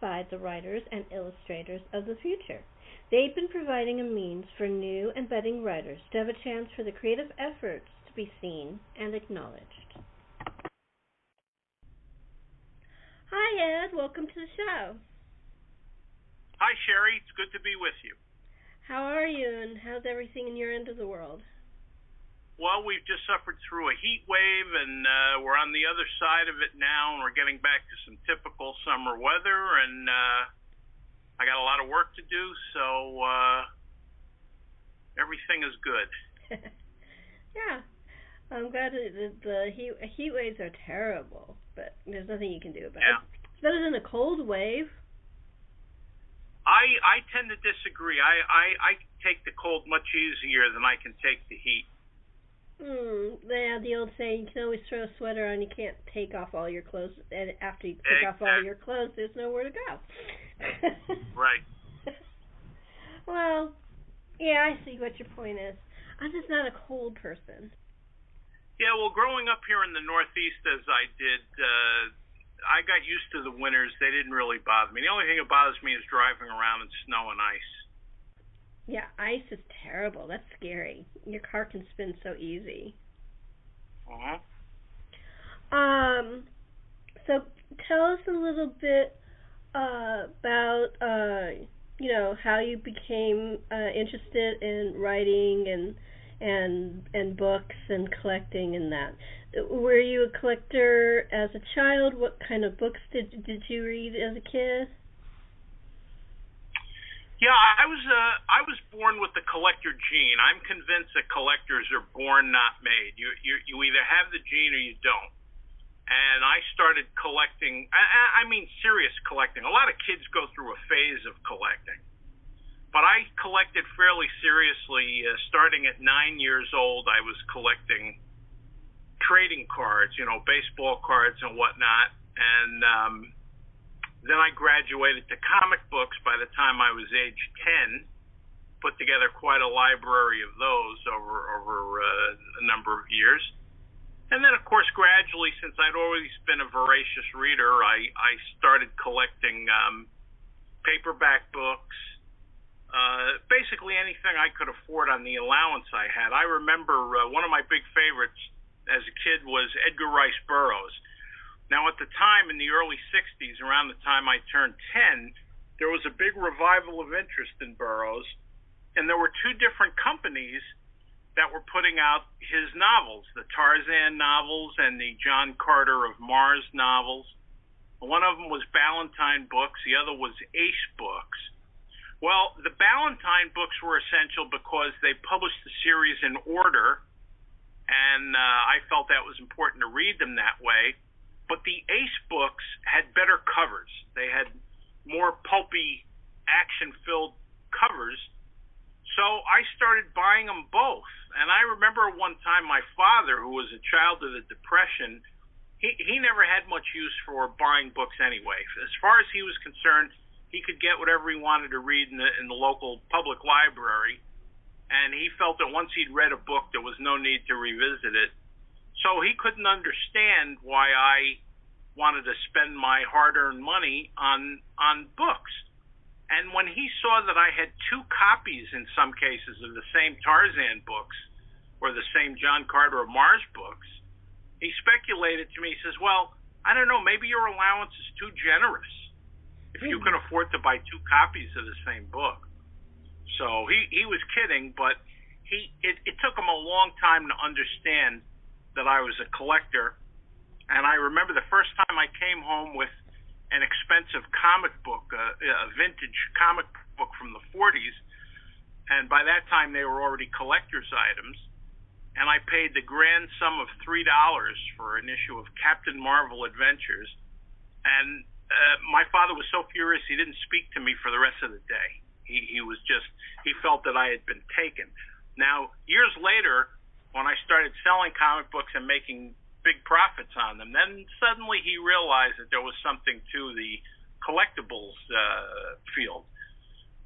By the writers and illustrators of the future. They've been providing a means for new and budding writers to have a chance for the creative efforts to be seen and acknowledged. Hi, Ed. Welcome to the show. Hi, Sherry. It's good to be with you. How are you, and how's everything in your end of the world? Well, we've just suffered through a heat wave, and we're on the other side of it now, and we're getting back to some typical summer weather, and I got a lot of work to do, so everything is good. Yeah. I'm glad that the heat waves are terrible, but there's nothing you can do about it. It's better than a cold wave. I tend to disagree. I take the cold much easier than I can take the heat. Yeah, the old saying, you can always throw a sweater on, you can't take off all your clothes, and after you take off all your clothes, there's nowhere to go. Right. Well, yeah, I see what your point is. I'm just not a cold person. Yeah, well, growing up here in the Northeast as I did, I got used to the winters. They didn't really bother me. The only thing that bothers me is driving around in snow and ice. Yeah, ice is terrible. That's scary. Your car can spin so easy. Uh-huh. So tell us a little bit about, you know, how you became interested in writing and books and collecting and that. Were you a collector as a child? What kind of books did you read as a kid? Yeah, I was born with the collector gene. I'm convinced that collectors are born, not made. You either have the gene or you don't. And I started collecting. I mean, serious collecting. A lot of kids go through a phase of collecting, but I collected fairly seriously. Starting at 9 years old, I was collecting trading cards. You know, baseball cards and whatnot, and then I graduated to comic books by the time I was age 10, put together quite a library of those over a number of years. And then, of course, gradually, since I'd always been a voracious reader, I started collecting paperback books, basically anything I could afford on the allowance I had. I remember one of my big favorites as a kid was Edgar Rice Burroughs. Now, at the time, in the early 60s, around the time I turned 10, there was a big revival of interest in Burroughs, and there were two different companies that were putting out his novels, the Tarzan novels and the John Carter of Mars novels. One of them was Ballantine Books. The other was Ace Books. Well, the Ballantine Books were essential because they published the series in order, and I felt that was important to read them that way. But the Ace books had better covers. They had more pulpy, action-filled covers. So I started buying them both. And I remember one time my father, who was a child of the Depression, he never had much use for buying books anyway. As far as he was concerned, he could get whatever he wanted to read in the local public library. And he felt that once he'd read a book, there was no need to revisit it. So he couldn't understand why I wanted to spend my hard-earned money on books. And when he saw that I had two copies, in some cases, of the same Tarzan books or the same John Carter of Mars books, he speculated to me, he says, well, I don't know, maybe your allowance is too generous if you can afford to buy two copies of the same book. So he was kidding, but it took him a long time to understand that I was a collector, and I remember the first time I came home with an expensive comic book, a vintage comic book from the 40s, and by that time they were already collector's items, and I paid the grand sum of $3 for an issue of Captain Marvel Adventures, and my father was so furious he didn't speak to me for the rest of the day. He felt that I had been taken. Now, years later, when I started selling comic books and making big profits on them, then suddenly he realized that there was something to the collectibles field.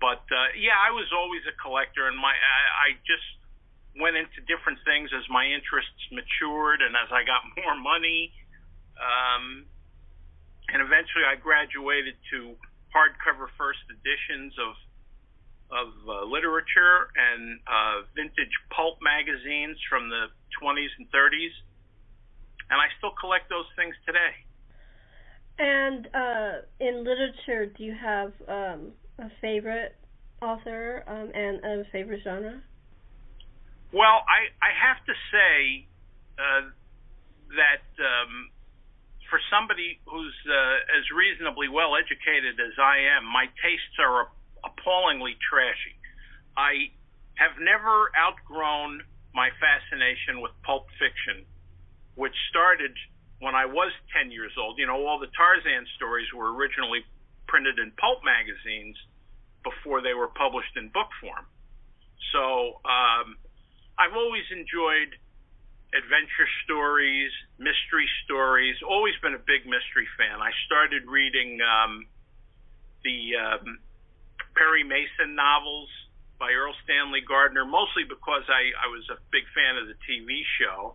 But yeah, I was always a collector, and I just went into different things as my interests matured and as I got more money. And eventually I graduated to hardcover first editions of literature and vintage pulp magazines from the 20s and 30s. And I still collect those things today. And in literature, do you have a favorite author and a favorite genre? Well, I have to say that... For somebody who's as reasonably well-educated as I am, my tastes are appallingly trashy. I have never outgrown my fascination with pulp fiction, which started when I was 10 years old. You know, all the Tarzan stories were originally printed in pulp magazines before they were published in book form. So I've always enjoyed adventure stories, mystery stories. Always been a big mystery fan. I started reading the Perry Mason novels by Earl Stanley Gardner, mostly because I was a big fan of the TV show.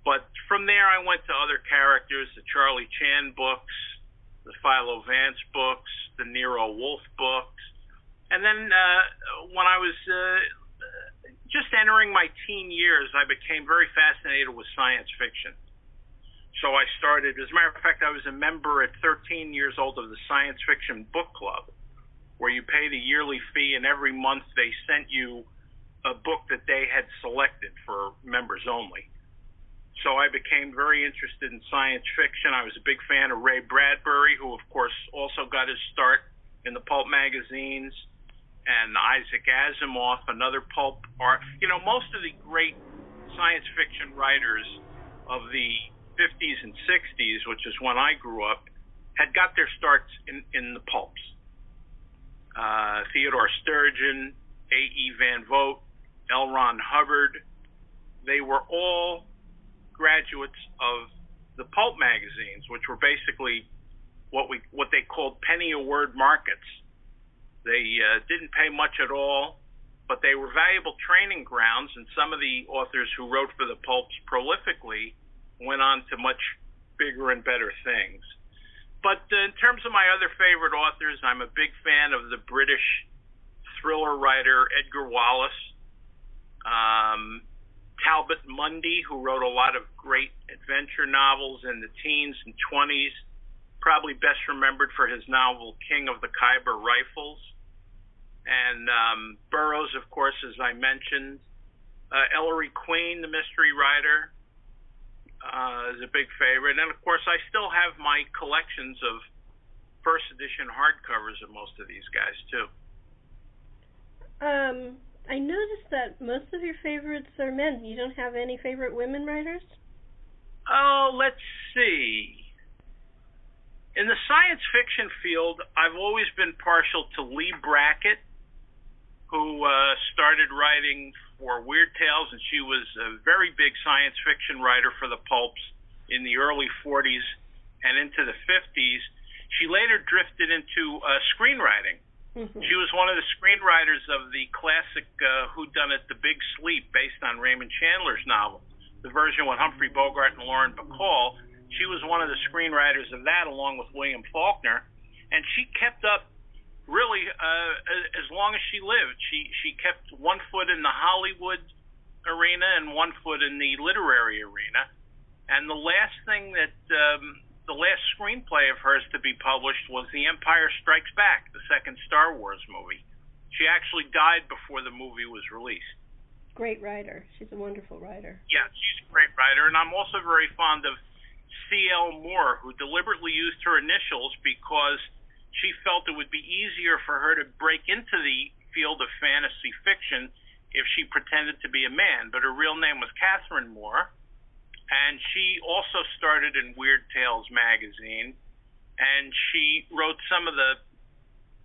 But from there I went to other characters, the Charlie Chan books, the Philo Vance books, the Nero Wolfe books. And then when I was... just entering my teen years, I became very fascinated with science fiction. So I started, as a matter of fact, I was a member at 13 years old of the Science Fiction Book Club, where you paid a yearly fee, and every month they sent you a book that they had selected for members only. So I became very interested in science fiction. I was a big fan of Ray Bradbury, who, of course, also got his start in the pulp magazines, and Isaac Asimov, another pulp art. You know, most of the great science fiction writers of the 50s and 60s, which is when I grew up, had got their starts in the pulps. Theodore Sturgeon, A.E. Van Vogt, L. Ron Hubbard, they were all graduates of the pulp magazines, which were basically what they called penny-a-word markets. They didn't pay much at all, but they were valuable training grounds, and some of the authors who wrote for the pulps prolifically went on to much bigger and better things. But in terms of my other favorite authors, I'm a big fan of the British thriller writer Edgar Wallace, Talbot Mundy, who wrote a lot of great adventure novels in the teens and 20s, probably best remembered for his novel King of the Khyber Rifles. And Burroughs, of course, as I mentioned. Ellery Queen, the mystery writer, is a big favorite. And, of course, I still have my collections of first edition hardcovers of most of these guys, too. I noticed that most of your favorites are men. You don't have any favorite women writers? Oh, let's see. In the science fiction field, I've always been partial to Lee Brackett, who started writing for Weird Tales, and she was a very big science fiction writer for the pulps in the early 40s and into the 50s. She later drifted into screenwriting. Mm-hmm. She was one of the screenwriters of the classic whodunit, The Big Sleep, based on Raymond Chandler's novel, the version with Humphrey Bogart and Lauren Bacall. She was one of the screenwriters of that, along with William Faulkner, and she kept up really as long as she lived. She kept one foot in the Hollywood arena and one foot in the literary arena. And the last thing that the last screenplay of hers to be published was The Empire Strikes Back, the second Star Wars movie. She actually died before the movie was released. Great writer. She's a wonderful writer. Yeah, she's a great writer, and I'm also very fond of C.L. Moore, who deliberately used her initials because she felt it would be easier for her to break into the field of fantasy fiction if she pretended to be a man. But her real name was Catherine Moore, and she also started in Weird Tales magazine and she wrote some of the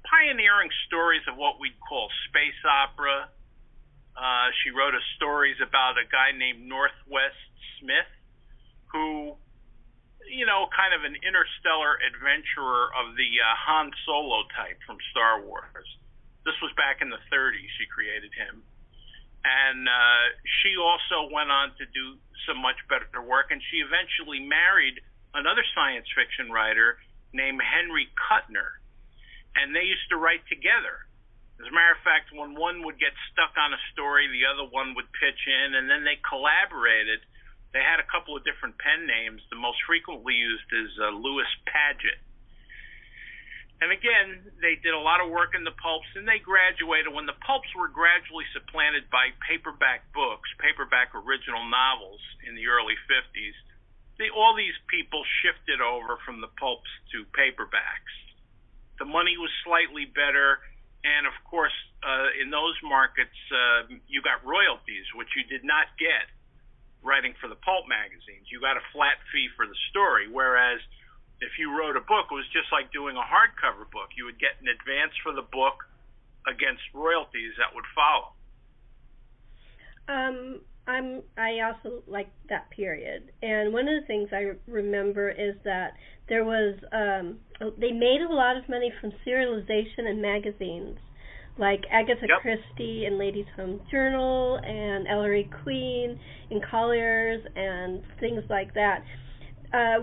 pioneering stories of what we'd call space opera. She wrote stories about a guy named Northwest Smith, who, you know, kind of an interstellar adventurer of the Han Solo type from Star Wars. This was back in the 30s she created him. And she also went on to do some much better work, and she eventually married another science fiction writer named Henry Kuttner, and they used to write together. As a matter of fact, when one would get stuck on a story, the other one would pitch in, and then they collaborated. They had a couple of different pen names. The most frequently used is Lewis Padgett. And again, they did a lot of work in the pulps, and they graduated. When the pulps were gradually supplanted by paperback books, paperback original novels in the early 50s, all these people shifted over from the pulps to paperbacks. The money was slightly better, and of course, in those markets, you got royalties, which you did not get writing for the pulp magazines. You got a flat fee for the story, whereas if you wrote a book, it was just like doing a hardcover book. You would get an advance for the book against royalties that would follow. I also liked that period. And one of the things I remember is that there was they made a lot of money from serialization in magazines, like Agatha Yep. Christie and Ladies' Home Journal and Ellery Queen and Colliers and things like that.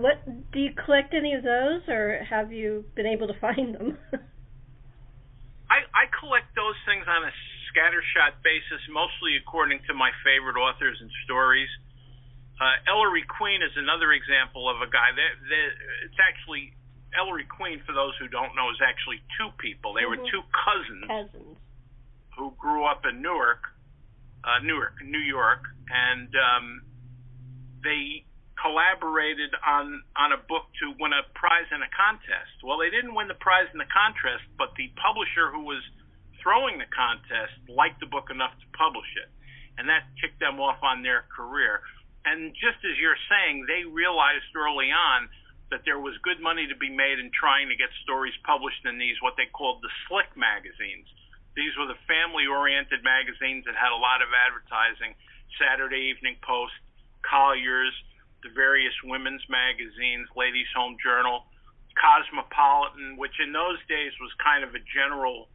What do you collect any of those, or have you been able to find them? I collect those things on a scattershot basis, mostly according to my favorite authors and stories. Ellery Queen is another example of a guy. It's actually Ellery Queen, for those who don't know, is actually two people. They mm-hmm. were two cousins who grew up in Newark, New York, and they collaborated on a book to win a prize in a contest. Well, they didn't win the prize in the contest, but the publisher who was throwing the contest liked the book enough to publish it, and that kicked them off on their career. And just as you're saying, they realized early on that there was good money to be made in trying to get stories published in these, what they called the slick magazines. These were the family-oriented magazines that had a lot of advertising, Saturday Evening Post, Collier's, the various women's magazines, Ladies' Home Journal, Cosmopolitan, which in those days was kind of a general,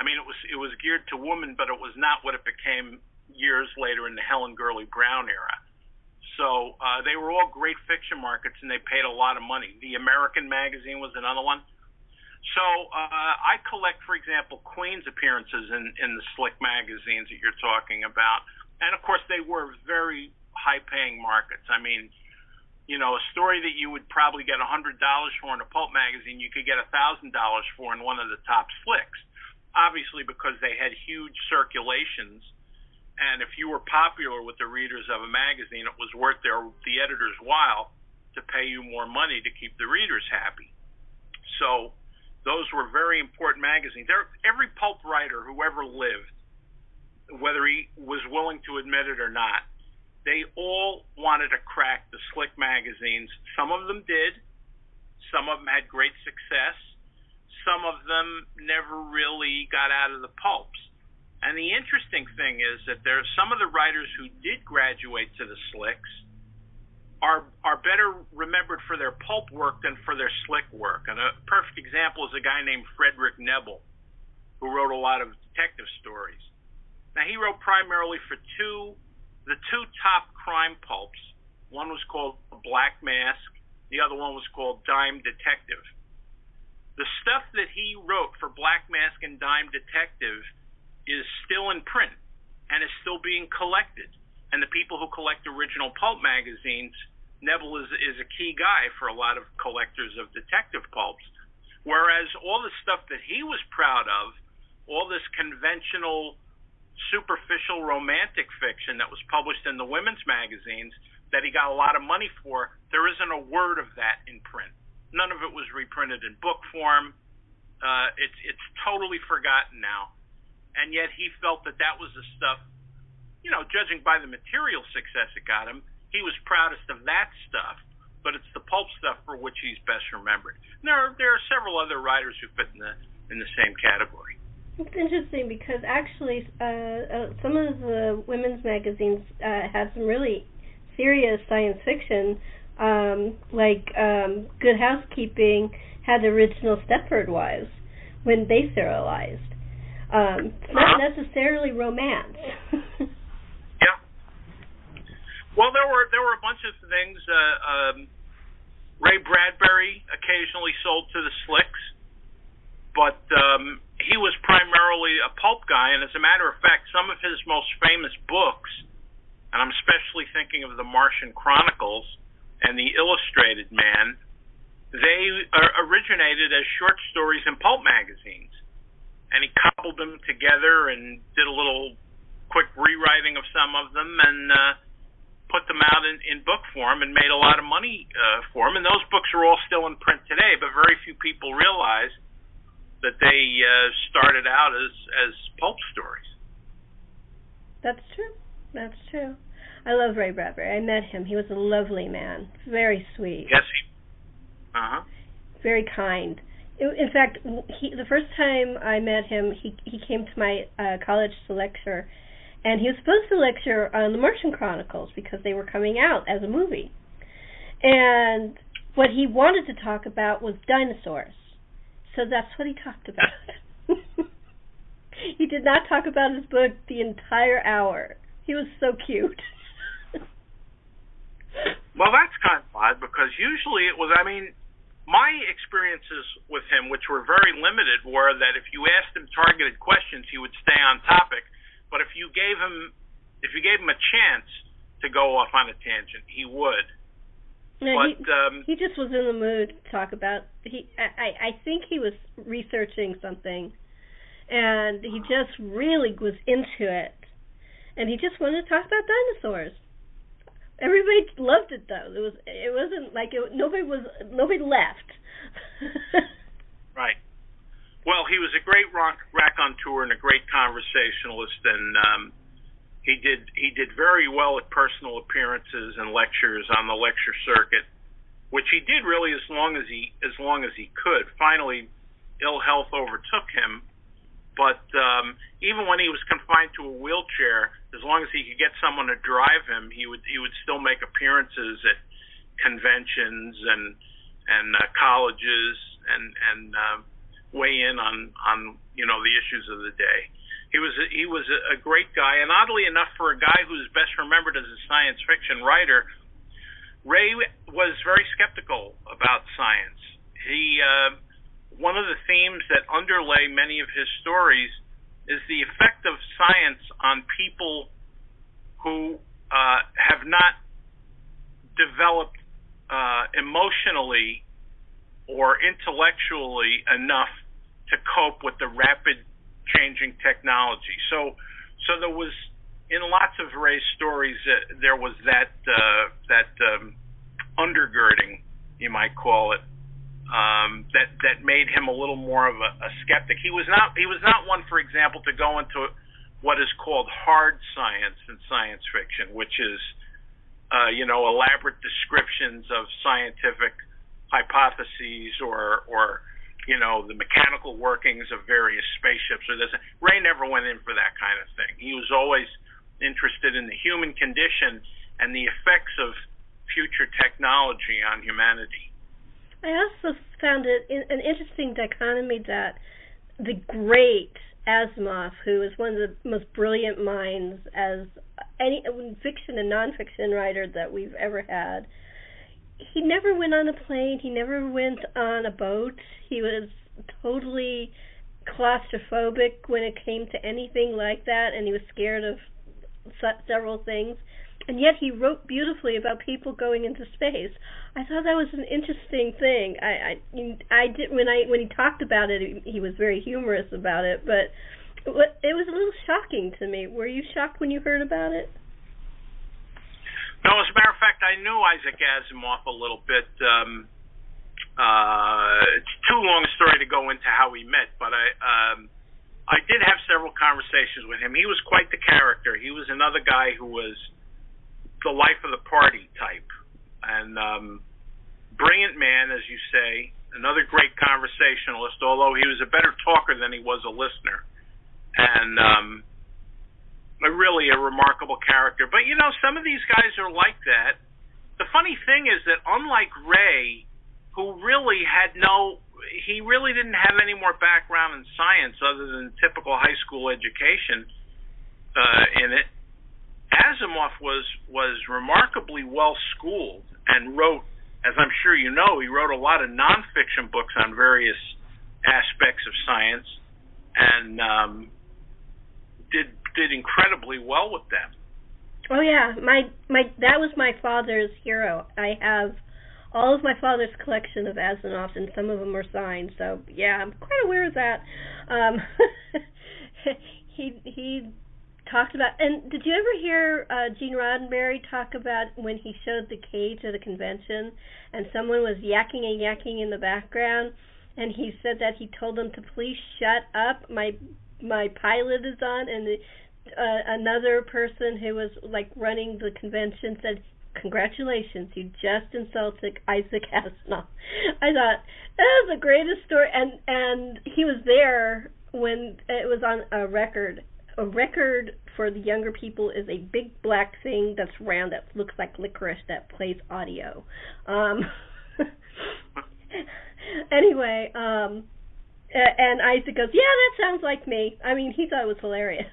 I mean, it was geared to women, but it was not what it became years later in the Helen Gurley Brown era. So they were all great fiction markets, and they paid a lot of money. The American magazine was another one. So I collect, for example, Queen's appearances in the slick magazines that you're talking about. And, of course, they were very high-paying markets. I mean, you know, a story that you would probably get $100 for in a pulp magazine, you could get $1,000 for in one of the top slicks, obviously because they had huge circulations, and if you were popular with the readers of a magazine, it was worth the editor's while to pay you more money to keep the readers happy. So those were very important magazines. Every pulp writer who ever lived, whether he was willing to admit it or not, they all wanted to crack the slick magazines. Some of them did. Some of them had great success. Some of them never really got out of the pulps. And the interesting thing is that there are some of the writers who did graduate to the slicks are better remembered for their pulp work than for their slick work. And a perfect example is a guy named Frederick Nebel, who wrote a lot of detective stories. Now, he wrote primarily for the two top crime pulps. One was called Black Mask. The other one was called Dime Detective. The stuff that he wrote for Black Mask and Dime Detective is still in print and is still being collected. And the people who collect original pulp magazines, Nebel is a key guy for a lot of collectors of detective pulps. Whereas all the stuff that he was proud of, all this conventional superficial romantic fiction that was published in the women's magazines that he got a lot of money for, there isn't a word of that in print. None of it was reprinted in book form. It's totally forgotten now. And yet he felt that was the stuff, you know, judging by the material success it got him, he was proudest of that stuff. but it's the pulp stuff for which he's best remembered. And there are several other writers who fit in the same category. It's interesting because actually some of the women's magazines had some really serious science fiction, like Good Housekeeping had the original Stepford Wives when they serialized. It's not necessarily romance. Yeah. Well, there were a bunch of things. Ray Bradbury occasionally sold to the Slicks, but he was primarily a pulp guy, and as a matter of fact, some of his most famous books, and I'm especially thinking of the Martian Chronicles and the Illustrated Man, they originated as short stories in pulp magazines. And he cobbled them together and did a little quick rewriting of some of them and put them out in book form and made a lot of money for them. And those books are all still in print today, but very few people realize that they started out as pulp stories. That's true. That's true. I love Ray Bradbury. I met him. He was a lovely man. Very sweet. Yes. Uh-huh. Very kind. In fact, the first time I met him, he came to my college to lecture, and he was supposed to lecture on the Martian Chronicles because they were coming out as a movie. And what he wanted to talk about was dinosaurs. So that's what he talked about. He did not talk about his book the entire hour. He was so cute. Well, that's kind of odd because usually it was, my experiences with him, which were very limited, were that if you asked him targeted questions, he would stay on topic. But if you gave him a chance to go off on a tangent, he would. No, but he just was in the mood to talk about. I think he was researching something, and he just really was into it, and he just wanted to talk about dinosaurs. Everybody loved it though. Nobody left. Right. Well, he was a great raconteur and a great conversationalist, and he did very well at personal appearances and lectures on the lecture circuit, which he did really as long as he could. Finally, ill health overtook him. But even when he was confined to a wheelchair, as long as he could get someone to drive him, he would still make appearances at conventions and colleges and weigh in on the issues of the day. He was a great guy, and oddly enough, for a guy who's best remembered as a science fiction writer, Ray was very skeptical about science. One of the themes that underlay many of his stories is the effect of science on people who have not developed emotionally or intellectually enough to cope with the rapid changing technology. So there was, in lots of Ray's stories, there was that undergirding, you might call it, that made him a little more of a skeptic. He was not one, for example, to go into what is called hard science in science fiction, which is elaborate descriptions of scientific hypotheses or the mechanical workings of various spaceships or this. Ray never went in for that kind of thing. He was always interested in the human condition and the effects of future technology on humanity. I also found it an interesting dichotomy that the great Asimov, who is one of the most brilliant minds as any fiction and nonfiction writer that we've ever had, he never went on a plane, he never went on a boat. He was totally claustrophobic when it came to anything like that, and he was scared of several things. And yet he wrote beautifully about people going into space. I thought that was an interesting thing. When he talked about it, he was very humorous about it, but it was a little shocking to me. Were you shocked when you heard about it? No, as a matter of fact, I knew Isaac Asimov a little bit. It's too long a story to go into how we met, but I did have several conversations with him. He was quite the character. He was another guy who was the life of the party type, and brilliant man, as you say, another great conversationalist, although he was a better talker than he was a listener. And really a remarkable character. But, you know, some of these guys are like that. The funny thing is that unlike Ray, who really had no... He really didn't have any more background in science other than typical high school education in it. Asimov was remarkably well-schooled and wrote, as I'm sure you know, he wrote a lot of nonfiction books on various aspects of science and did incredibly well with them. Oh, yeah. That was my father's hero. I have all of my father's collection of Asimovs, and some of them are signed. So, yeah, I'm quite aware of that. He talked about... And did you ever hear Gene Roddenberry talk about when he showed the cage at a convention and someone was yakking and yakking in the background, and he said that he told them to please shut up, my pilot is on, and another person who was, like, running the convention said, "Congratulations, you just insulted Isaac Asimov." I thought, that was the greatest story. And he was there when it was on a record. A record, for the younger people, is a big black thing that's round that looks like licorice that plays audio. Anyway, and Isaac goes, "Yeah, that sounds like me." I mean, he thought it was hilarious.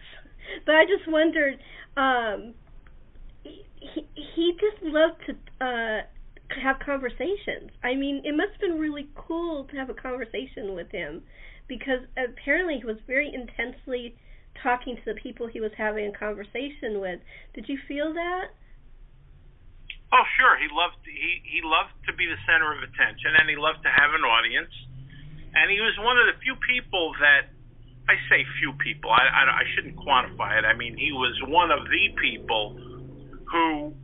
But I just wondered, he just loved to have conversations. I mean, it must have been really cool to have a conversation with him, because apparently he was very intensely talking to the people he was having a conversation with. Did you feel that? Oh, sure. He loved to be the center of attention, and he loved to have an audience. And he was one of the few people that, I say few people, I shouldn't quantify it. I mean, he was one of the people who,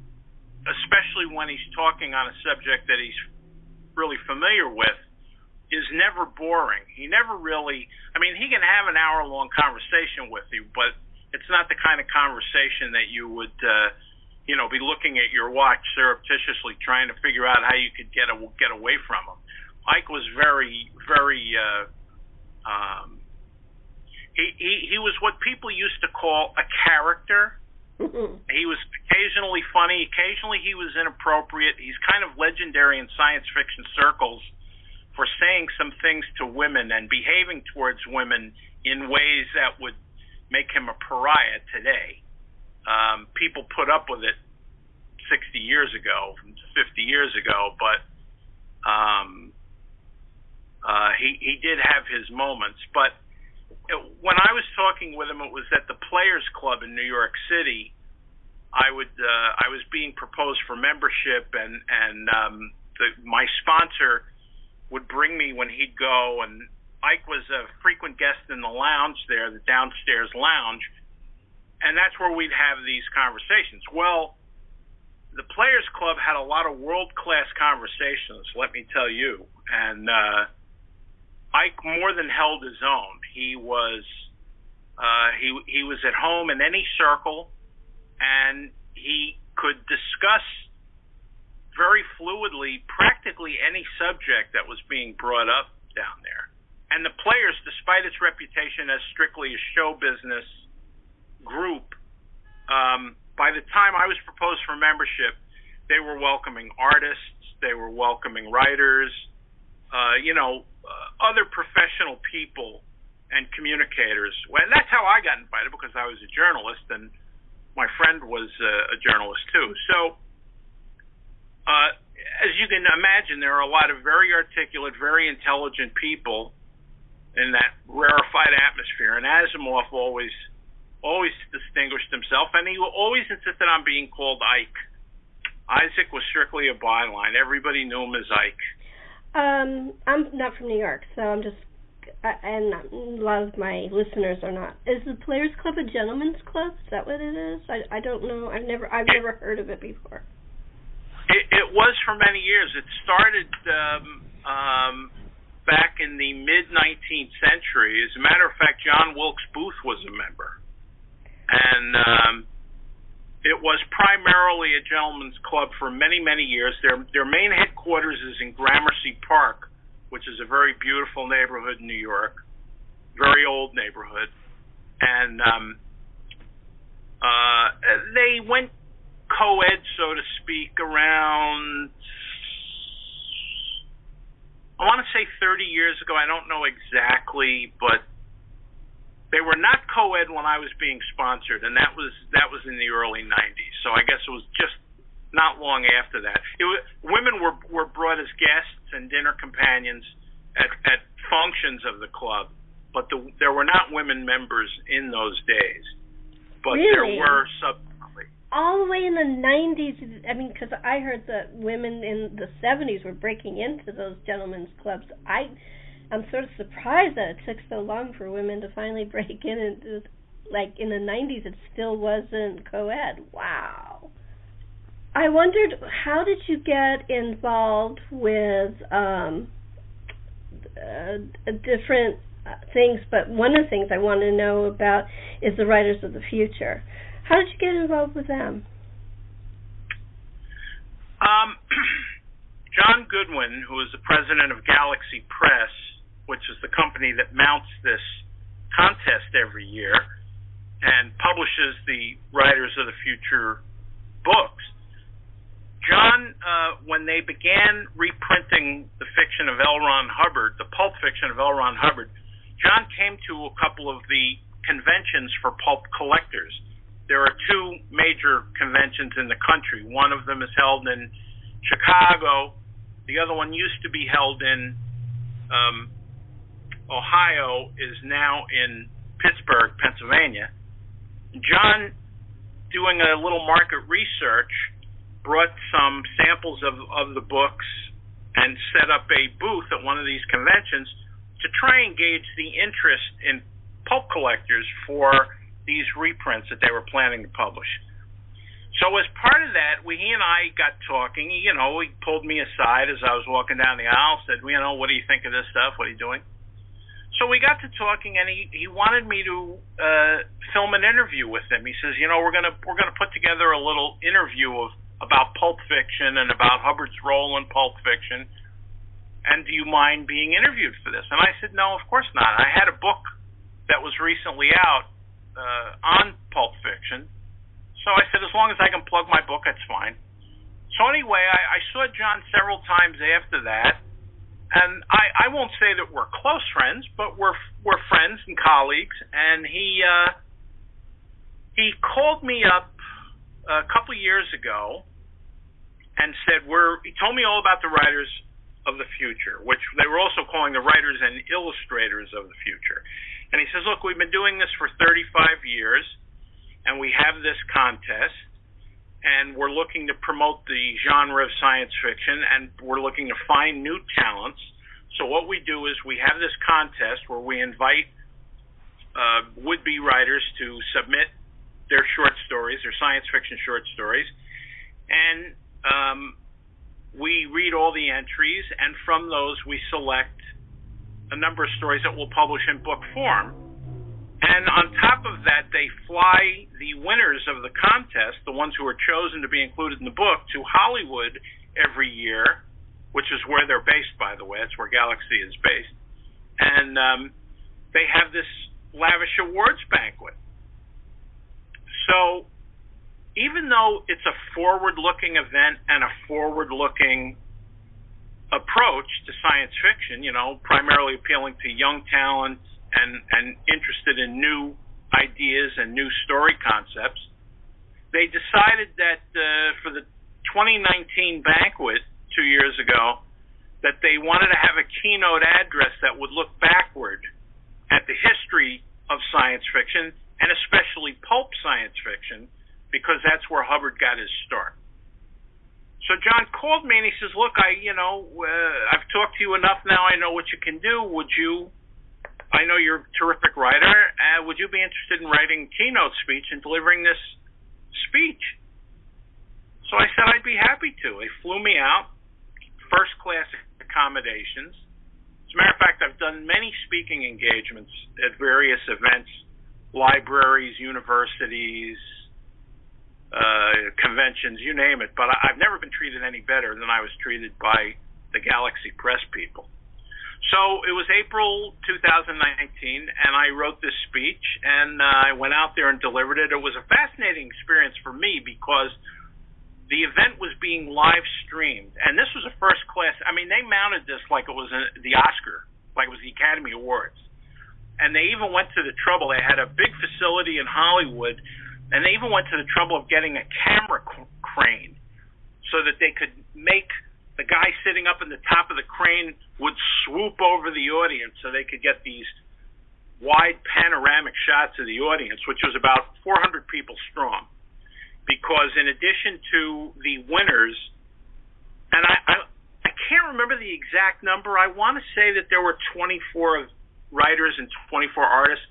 especially when he's talking on a subject that he's really familiar with, is never boring. He never really, I mean, he can have an hour-long conversation with you, but it's not the kind of conversation that you would, you know, be looking at your watch surreptitiously trying to figure out how you could get away from him. Ike was very, very, he was what people used to call a character. He was occasionally funny, occasionally he was inappropriate. He's kind of legendary in science fiction circles for saying some things to women and behaving towards women in ways that would make him a pariah today. People put up with it 60 years ago, 50 years ago, but he did have his moments. But when I was talking with him, it was at the Players Club in New York City. I was being proposed for membership, and my sponsor would bring me when he'd go. And Ike was a frequent guest in the lounge there, the downstairs lounge, and that's where we'd have these conversations. Well, the Players Club had a lot of world-class conversations, let me tell you, and Ike more than held his own. He was he was at home in any circle, and he could discuss very fluidly practically any subject that was being brought up down there. And the Players, despite its reputation as strictly a show business group, by the time I was proposed for membership, they were welcoming artists, they were welcoming writers, other professional people and communicators. Well, that's how I got invited, because I was a journalist and my friend was a journalist too. So as you can imagine, there are a lot of very articulate, very intelligent people in that rarefied atmosphere, and Asimov always distinguished himself, and he always insisted on being called Ike. Isaac was strictly a byline. Everybody knew him as Ike. I'm not from New York, so I'm just, and a lot of my listeners are not. Is the Players Club a gentleman's club? Is that what it is? I don't know. I've never heard of it before. It was for many years. It started back in the mid-19th century. As a matter of fact, John Wilkes Booth was a member, and It was primarily a gentleman's club for many, many years. Their main headquarters is in Gramercy Park, which is a very beautiful neighborhood in New York, very old neighborhood. And they went co-ed, so to speak, around, I want to say 30 years ago. I don't know exactly, but they were not co-ed when I was being sponsored, and that was in the early 90s. So I guess it was just not long after that. Women were brought as guests and dinner companions at functions of the club, but there were not women members in those days. But really? There were subsequently. All the way in the 90s, I mean, because I heard that women in the 70s were breaking into those gentlemen's clubs. I'm sort of surprised that it took so long for women to finally break in, and it was, like, in the 90s it still wasn't co-ed. Wow. I wondered, how did you get involved with different things, but one of the things I want to know about is the Writers of the Future. How did you get involved with them? John Goodwin, who is the president of Galaxy Press, which is the company that mounts this contest every year and publishes the Writers of the Future books. John, when they began reprinting the fiction of L. Ron Hubbard, the pulp fiction of L. Ron Hubbard, John came to a couple of the conventions for pulp collectors. There are two major conventions in the country. One of them is held in Chicago. The other one used to be held in Ohio, is now in Pittsburgh, Pennsylvania. John, doing a little market research, brought some samples of the books and set up a booth at one of these conventions to try and gauge the interest in pulp collectors for these reprints that they were planning to publish. So as part of that, he and I got talking. He pulled me aside as I was walking down the aisle, said, what do you think of this stuff? What are you doing? So we got to talking, and he wanted me to film an interview with him. He says, we're gonna put together a little interview about pulp fiction and about Hubbard's role in pulp fiction, and do you mind being interviewed for this? And I said, no, of course not. I had a book that was recently out on pulp fiction. So I said, as long as I can plug my book, that's fine. So anyway, I saw John several times after that, and I won't say that we're close friends, but we're friends and colleagues. And he called me up a couple years ago and said, he told me all about the Writers of the Future, which they were also calling the Writers and Illustrators of the Future. And he says, look, we've been doing this for 35 years. And we have this contest, and we're looking to promote the genre of science fiction, and we're looking to find new talents. So what we do is we have this contest where we invite would-be writers to submit their short stories, their science fiction short stories, and we read all the entries, and from those we select a number of stories that we'll publish in book form. And on top of that, they fly the winners of the contest, the ones who are chosen to be included in the book, to Hollywood every year, which is where they're based, by the way. That's where Galaxy is based. And they have this lavish awards banquet. So even though it's a forward-looking event and a forward-looking approach to science fiction, primarily appealing to young talent, and interested in new ideas and new story concepts, they decided that for the 2019 banquet 2 years ago that they wanted to have a keynote address that would look backward at the history of science fiction, and especially pulp science fiction, because that's where Hubbard got his start. So John called me and he says, look, I've talked to you enough now. I know what you can do. I know you're a terrific writer. Would you be interested in writing a keynote speech and delivering this speech? So I said I'd be happy to. They flew me out, first-class accommodations. As a matter of fact, I've done many speaking engagements at various events, libraries, universities, conventions, you name it. But I've never been treated any better than I was treated by the Galaxy Press people. So it was April 2019, and I wrote this speech, and I went out there and delivered it. It was a fascinating experience for me because the event was being live streamed, and this was a first class. I mean, they mounted this like it was the Oscar, like it was the Academy Awards. And they even went to the trouble. They had a big facility in Hollywood, and they even went to the trouble of getting a camera crane so that they could make the guy sitting up in the top of the crane would swoop over the audience so they could get these wide panoramic shots of the audience, which was about 400 people strong. Because in addition to the winners, and I can't remember the exact number. I want to say that there were 24 writers and 24 artists,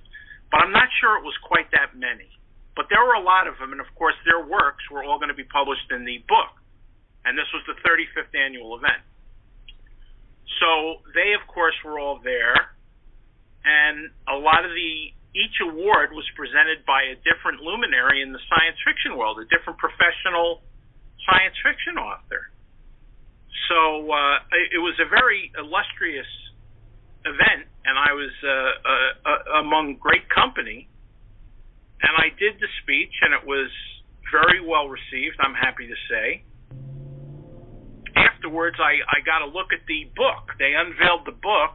but I'm not sure it was quite that many. But there were a lot of them, and of course their works were all going to be published in the book. And this was the 35th annual event. So they, of course, were all there. And a lot of each award was presented by a different luminary in the science fiction world, a different professional science fiction author. So it was a very illustrious event, and I was among great company. And I did the speech, and it was very well received, I'm happy to say. Afterwards, I got a look at the book. They unveiled the book,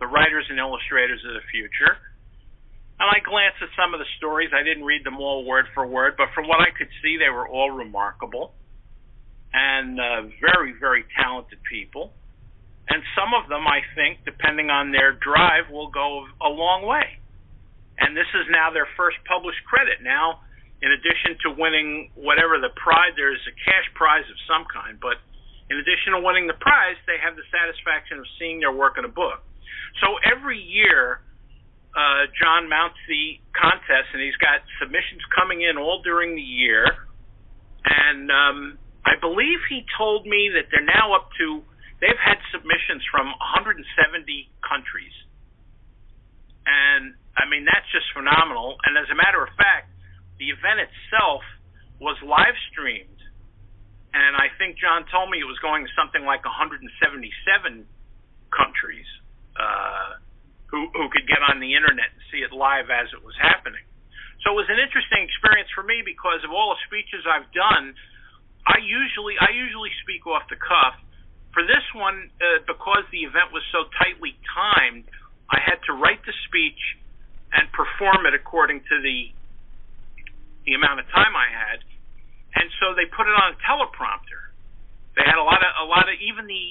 The Writers and Illustrators of the Future, and I glanced at some of the stories. I didn't read them all word for word, but from what I could see, they were all remarkable and very, very talented people. And some of them, I think, depending on their drive, will go a long way. And this is now their first published credit. Now, in addition to winning whatever the prize, there's a cash prize of some kind, but in addition to winning the prize, they have the satisfaction of seeing their work in a book. So every year, John mounts the contest, and he's got submissions coming in all during the year. And I believe he told me that they're now up to, they've had submissions from 170 countries. And, I mean, that's just phenomenal. And as a matter of fact, the event itself was live streamed. And I think John told me it was going to something like 177 countries who could get on the internet and see it live as it was happening. So it was an interesting experience for me because of all the speeches I've done, I usually speak off the cuff. For this one, because the event was so tightly timed, I had to write the speech and perform it according to the amount of time I had. And so they put it on a teleprompter. They had a lot of even the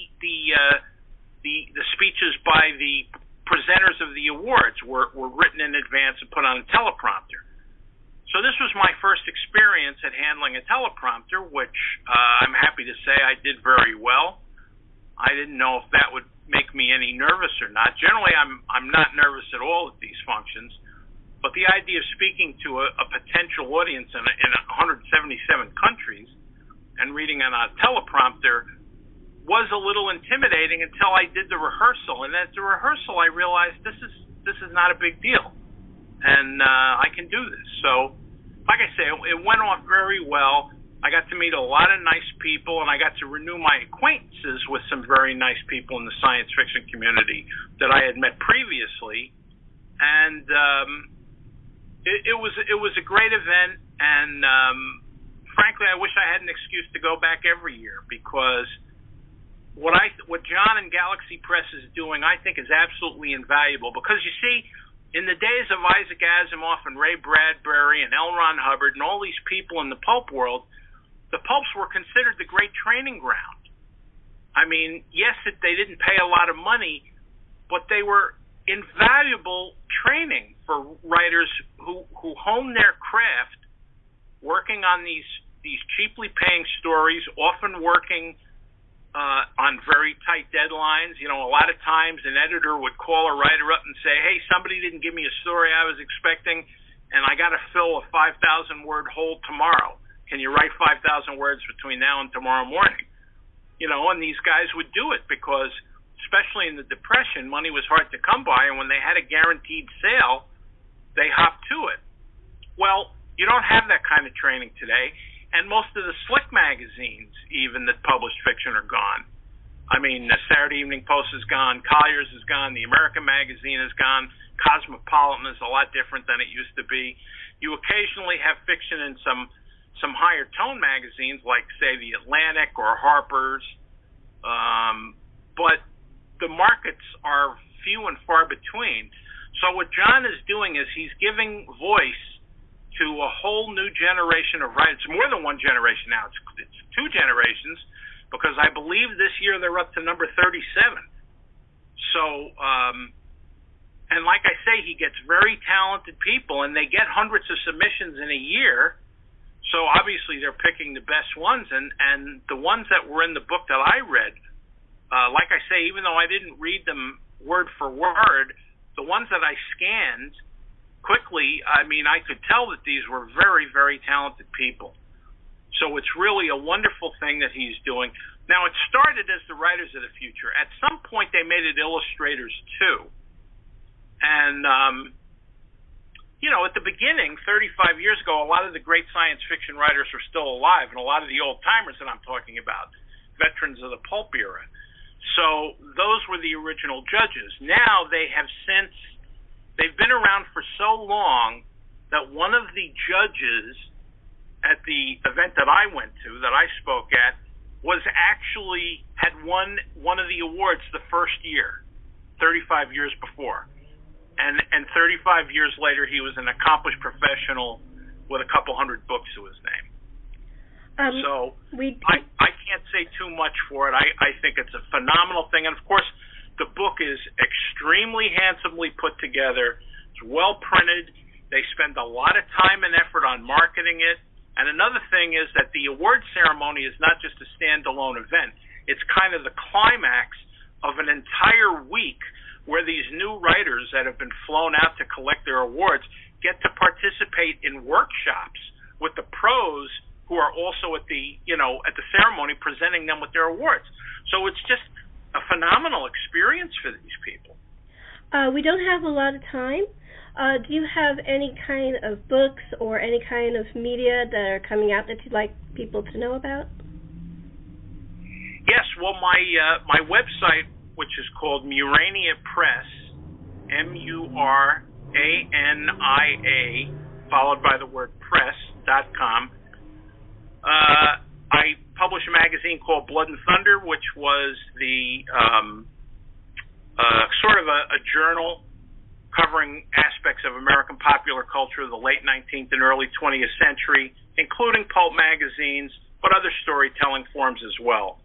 speeches by the presenters of the awards were written in advance and put on a teleprompter. So this was my first experience at handling a teleprompter, which I'm happy to say I did very well. I didn't know if that would make me any nervous or not. Generally, I'm not nervous at all at these functions. But the idea of speaking to a potential audience in 177 countries and reading on a teleprompter was a little intimidating until I did the rehearsal. And at the rehearsal, I realized this is not a big deal, and I can do this. So, like I say, it went off very well. I got to meet a lot of nice people, and I got to renew my acquaintances with some very nice people in the science fiction community that I had met previously, and It was a great event, and frankly, I wish I had an excuse to go back every year, because what John and Galaxy Press is doing, I think, is absolutely invaluable. Because you see, in the days of Isaac Asimov and Ray Bradbury and L. Ron Hubbard and all these people in the pulp world, the pulps were considered the great training ground. I mean, yes, they didn't pay a lot of money, but they were invaluable training for writers who hone their craft, working on these cheaply paying stories, often working on very tight deadlines. You know, a lot of times an editor would call a writer up and say, hey, somebody didn't give me a story I was expecting, and I got to fill a 5,000-word hole tomorrow. Can you write 5,000 words between now and tomorrow morning? You know, and these guys would do it because, especially in the Depression, money was hard to come by, and when they had a guaranteed sale, they hopped to it. Well, you don't have that kind of training today, and most of the slick magazines even that published fiction are gone. I mean, the Saturday Evening Post is gone, Colliers is gone, the American Magazine is gone, Cosmopolitan is a lot different than it used to be. You occasionally have fiction in some higher tone magazines like, say, The Atlantic or Harper's, but the markets are few and far between. So what John is doing is he's giving voice to a whole new generation of writers. It's more than one generation now. It's two generations, because I believe this year they're up to number 37. So, and like I say, he gets very talented people, and they get hundreds of submissions in a year. So obviously they're picking the best ones, and the ones that were in the book that I read, like I say, even though I didn't read them word for word, the ones that I scanned quickly, I mean, I could tell that these were very, very talented people. So it's really a wonderful thing that he's doing. Now, it started as the Writers of the Future. At some point, they made it Illustrators, too. And, you know, at the beginning, 35 years ago, a lot of the great science fiction writers are still alive, and a lot of the old-timers that I'm talking about, veterans of the pulp era. So those were the original judges. Now they have since, they've been around for so long that one of the judges at the event that I went to, that I spoke at, was actually, had won one of the awards the first year, 35 years before. And 35 years later, he was an accomplished professional with a couple hundred books to his name. So I can't say too much for it. I think it's a phenomenal thing. And, of course, the book is extremely handsomely put together. It's well printed. They spend a lot of time and effort on marketing it. And another thing is that the award ceremony is not just a standalone event. It's kind of the climax of an entire week where these new writers that have been flown out to collect their awards get to participate in workshops with the pros who are also at the, you know, at the ceremony presenting them with their awards. So it's just a phenomenal experience for these people. We don't have a lot of time. Do you have any kind of books or any kind of media that are coming out that you'd like people to know about? Yes. Well, my website, which is called Murania Press, M-U-R-A-N-I-A, followed by the word press.com. I published a magazine called Blood and Thunder, which was the sort of a journal covering aspects of American popular culture of the late 19th and early 20th century, including pulp magazines, but other storytelling forms as well.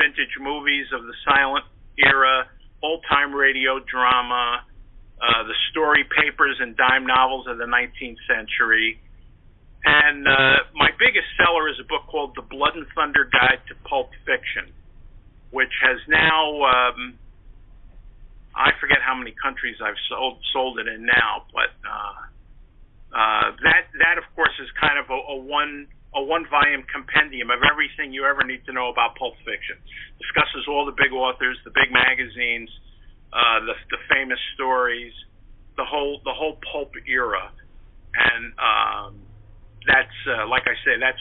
Vintage movies of the silent era, old-time radio drama, the story papers and dime novels of the 19th century. And my biggest seller is a book called The Blood and Thunder Guide to Pulp Fiction, which has now, I forget how many countries I've sold it in now, but that of course is kind of a one volume compendium of everything you ever need to know about pulp fiction. Discusses all the big authors, the big magazines, the famous stories, the whole pulp era, and that's like I say, that's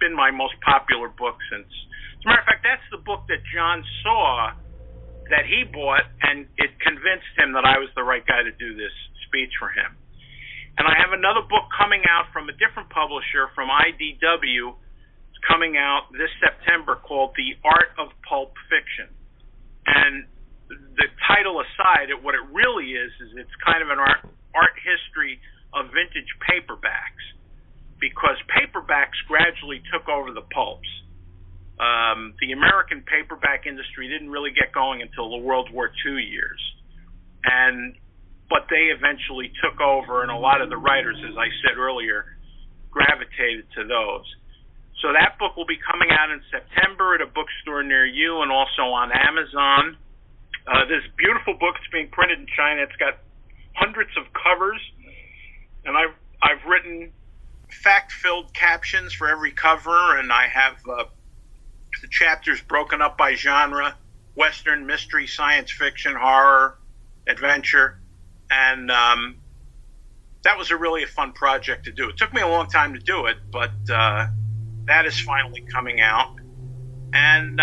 been my most popular book since. As a matter of fact, that's the book that John saw, that he bought, and it convinced him that I was the right guy to do this speech for him. And I have another book coming out from a different publisher, from IDW. It's coming out this September, called The Art of Pulp Fiction. And the title aside, what it really is it's kind of an art history of vintage paperbacks, because paperbacks gradually took over the pulps. The American paperback industry didn't really get going until the World War II years, but they eventually took over, and a lot of the writers, as I said earlier, gravitated to those. So that book will be coming out in September at a bookstore near you, and also on Amazon. This beautiful book is being printed in China. It's got hundreds of covers, and I've written fact-filled captions for every cover, and I have the chapters broken up by genre: Western, mystery, science fiction, horror, adventure. And that was a really fun project to do. It took me a long time to do it, but that is finally coming out. And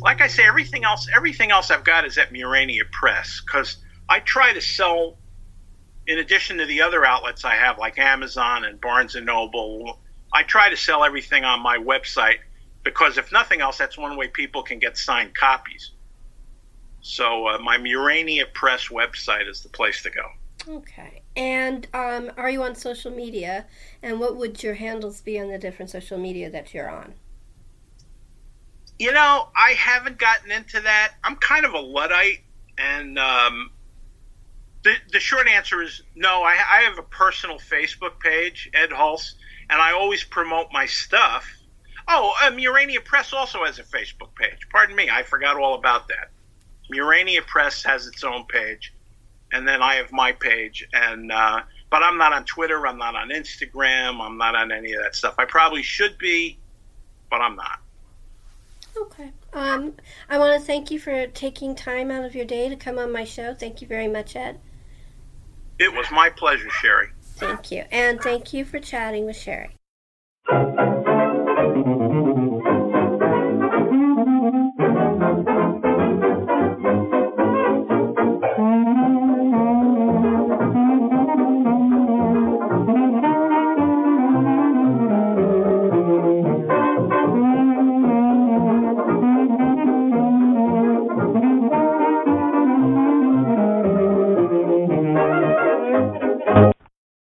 like I say, everything else I've got is at Murania Press, because I try to sell, in addition to the other outlets I have, like Amazon and Barnes & Noble, I try to sell everything on my website, because if nothing else, that's one way people can get signed copies. So my Murania Press website is the place to go. Okay. And are you on social media? And what would your handles be on the different social media that you're on? You know, I haven't gotten into that. I'm kind of a Luddite, and the short answer is no. I have a personal Facebook page, Ed Hulse, and I always promote my stuff. Oh, Murania Press also has a Facebook page. Pardon me, I forgot all about that. Murania Press has its own page, and then I have my page. And but I'm not on Twitter, I'm not on Instagram, I'm not on any of that stuff. I probably should be, but I'm not. Okay. I want to thank you for taking time out of your day to come on my show. Thank you very much, Ed. It was my pleasure, Sherry. Thank you. And thank you for chatting with Sherry.